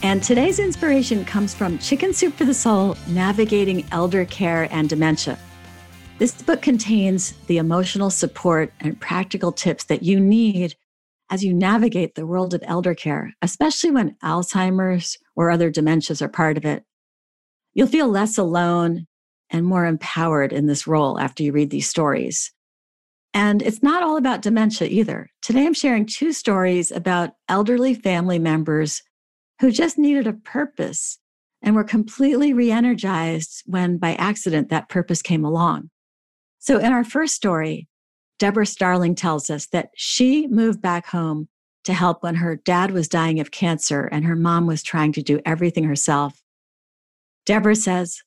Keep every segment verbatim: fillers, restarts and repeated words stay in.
And today's inspiration comes from Chicken Soup for the Soul: Navigating Elder Care and Dementia. This book contains the emotional support and practical tips that you need as you navigate the world of elder care, especially when Alzheimer's or other dementias are part of it. You'll feel less alone and more empowered in this role after you read these stories. And it's not all about dementia either. Today I'm sharing two stories about elderly family members who just needed a purpose and were completely re-energized when by accident that purpose came along. So in our first story, Deborah Starling tells us that she moved back home to help when her dad was dying of cancer and her mom was trying to do everything herself. Deborah says,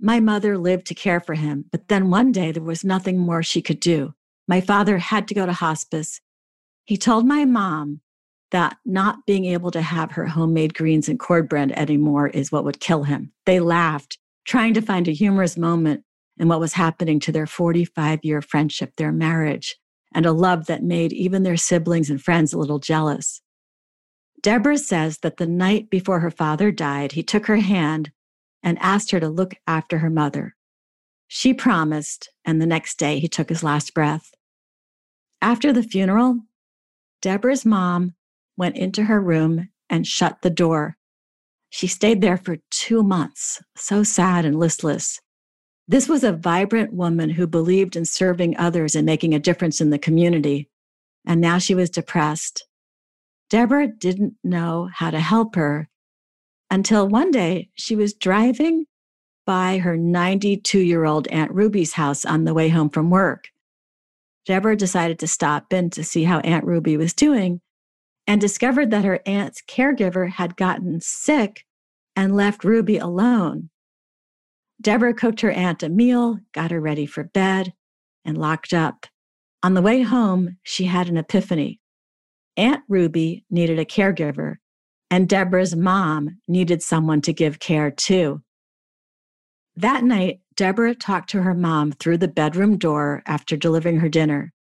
"My mother lived to care for him, but then one day there was nothing more she could do. My father had to go to hospice. He told my mom that not being able to have her homemade greens and cornbread anymore is what would kill him. They laughed, trying to find a humorous moment in what was happening to their forty-five-year friendship, their marriage, and a love that made even their siblings and friends a little jealous." Deborah says that the night before her father died, he took her hand and asked her to look after her mother. She promised, and the next day he took his last breath. After the funeral, Deborah's mom went into her room and shut the door. She stayed there for two months, so sad and listless. This was a vibrant woman who believed in serving others and making a difference in the community, and now she was depressed. Deborah didn't know how to help her until one day she was driving by her ninety-two-year-old Aunt Ruby's house on the way home from work. Deborah decided to stop in to see how Aunt Ruby was doing, and discovered that her aunt's caregiver had gotten sick and left Ruby alone. Deborah cooked her aunt a meal, got her ready for bed, and locked up. On the way home, she had an epiphany. Aunt Ruby needed a caregiver, and Deborah's mom needed someone to give care to. That night, Deborah talked to her mom through the bedroom door after delivering her dinner.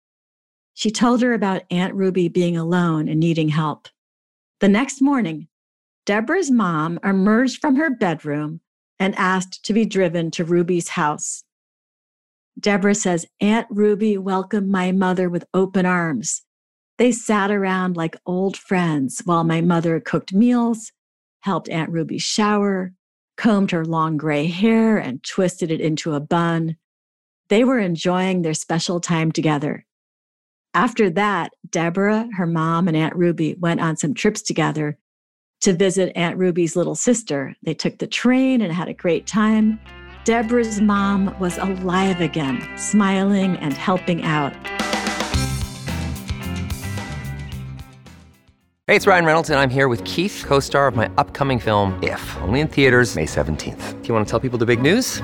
She told her about Aunt Ruby being alone and needing help. The next morning, Deborah's mom emerged from her bedroom and asked to be driven to Ruby's house. Deborah says, "Aunt Ruby welcomed my mother with open arms. They sat around like old friends while my mother cooked meals, helped Aunt Ruby shower, combed her long gray hair, and twisted it into a bun. They were enjoying their special time together." After that, Deborah, her mom, and Aunt Ruby went on some trips together to visit Aunt Ruby's little sister. They took the train and had a great time. Deborah's mom was alive again, smiling and helping out. Hey, it's Ryan Reynolds, and I'm here with Keith, co-star of my upcoming film, If, only in theaters May seventeenth. Do you want to tell people the big news?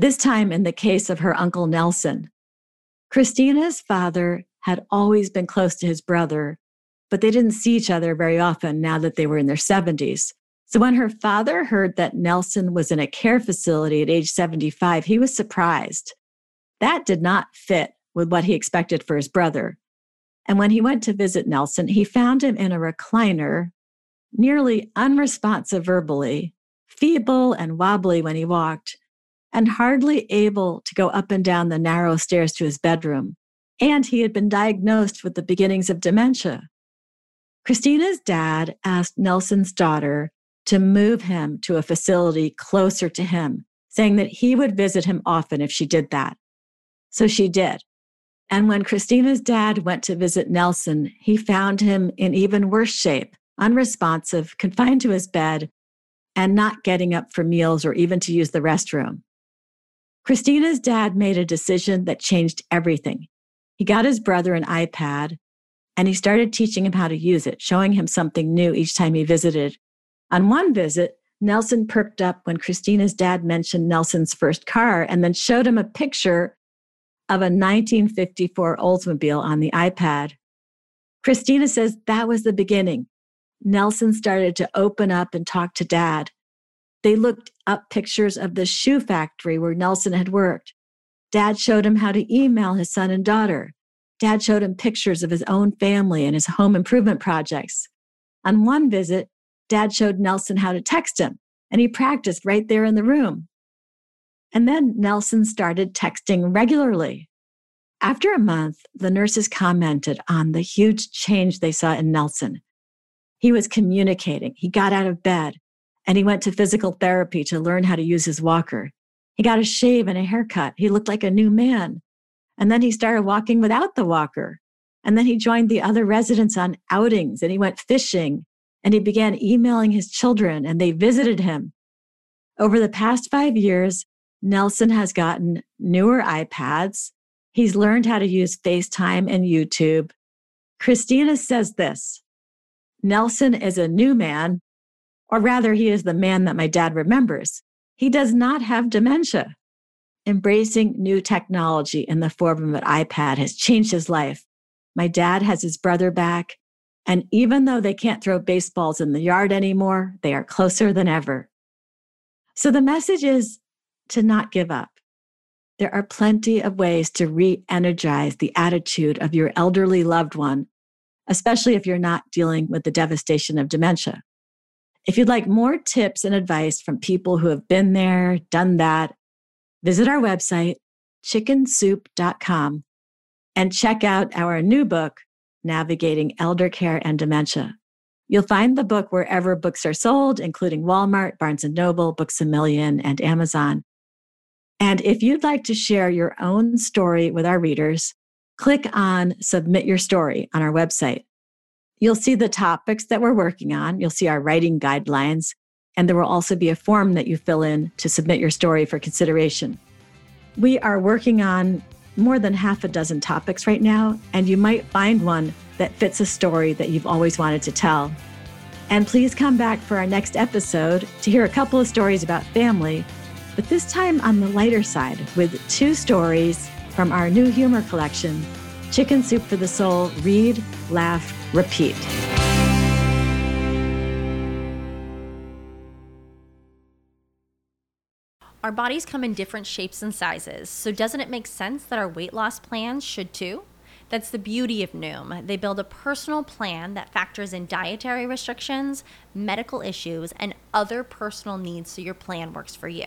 this time in the case of her uncle Nelson. Christina's father had always been close to his brother, but they didn't see each other very often now that they were in their seventies. So when her father heard that Nelson was in a care facility at age seventy-five, he was surprised. That did not fit with what he expected for his brother. And when he went to visit Nelson, he found him in a recliner, nearly unresponsive verbally, feeble and wobbly when he walked, and hardly able to go up and down the narrow stairs to his bedroom. And he had been diagnosed with the beginnings of dementia. Christina's dad asked Nelson's daughter to move him to a facility closer to him, saying that he would visit him often if she did that. So she did. And when Christina's dad went to visit Nelson, he found him in even worse shape, unresponsive, confined to his bed, and not getting up for meals or even to use the restroom. Christina's dad made a decision that changed everything. He got his brother an iPad, and he started teaching him how to use it, showing him something new each time he visited. On one visit, Nelson perked up when Christina's dad mentioned Nelson's first car and then showed him a picture of a nineteen fifty-four Oldsmobile on the iPad. Christina says that was the beginning. Nelson started to open up and talk to Dad. They looked up pictures of the shoe factory where Nelson had worked. Dad showed him how to email his son and daughter. Dad showed him pictures of his own family and his home improvement projects. On one visit, Dad showed Nelson how to text him, and he practiced right there in the room. And then Nelson started texting regularly. After a month, the nurses commented on the huge change they saw in Nelson. He was communicating, he got out of bed, and he went to physical therapy to learn how to use his walker. He got a shave and a haircut. He looked like a new man. And then he started walking without the walker. And then he joined the other residents on outings, and he went fishing. And he began emailing his children, and they visited him. Over the past five years, Nelson has gotten newer iPads. He's learned how to use FaceTime and YouTube. Christina says this: Nelson is a new man, or rather, he is the man that my dad remembers. He does not have dementia. Embracing new technology in the form of an iPad has changed his life. My dad has his brother back. And even though they can't throw baseballs in the yard anymore, they are closer than ever. So the message is to not give up. There are plenty of ways to re-energize the attitude of your elderly loved one, especially if you're not dealing with the devastation of dementia. If you'd like more tips and advice from people who have been there, done that, visit our website, chicken soup dot com, and check out our new book, Navigating Eldercare and Dementia. You'll find the book wherever books are sold, including Walmart, Barnes and Noble, Books a Million, and Amazon. And if you'd like to share your own story with our readers, click on Submit Your Story on our website. You'll see the topics that we're working on. You'll see our writing guidelines, and there will also be a form that you fill in to submit your story for consideration. We are working on more than half a dozen topics right now, and you might find one that fits a story that you've always wanted to tell. And please come back for our next episode to hear a couple of stories about family, but this time on the lighter side with two stories from our new humor collection, Chicken Soup for the Soul: Read, Laugh, Repeat. Our bodies come in different shapes and sizes, so doesn't it make sense that our weight loss plans should too? That's the beauty of Noom. They build a personal plan that factors in dietary restrictions, medical issues, and other personal needs so your plan works for you.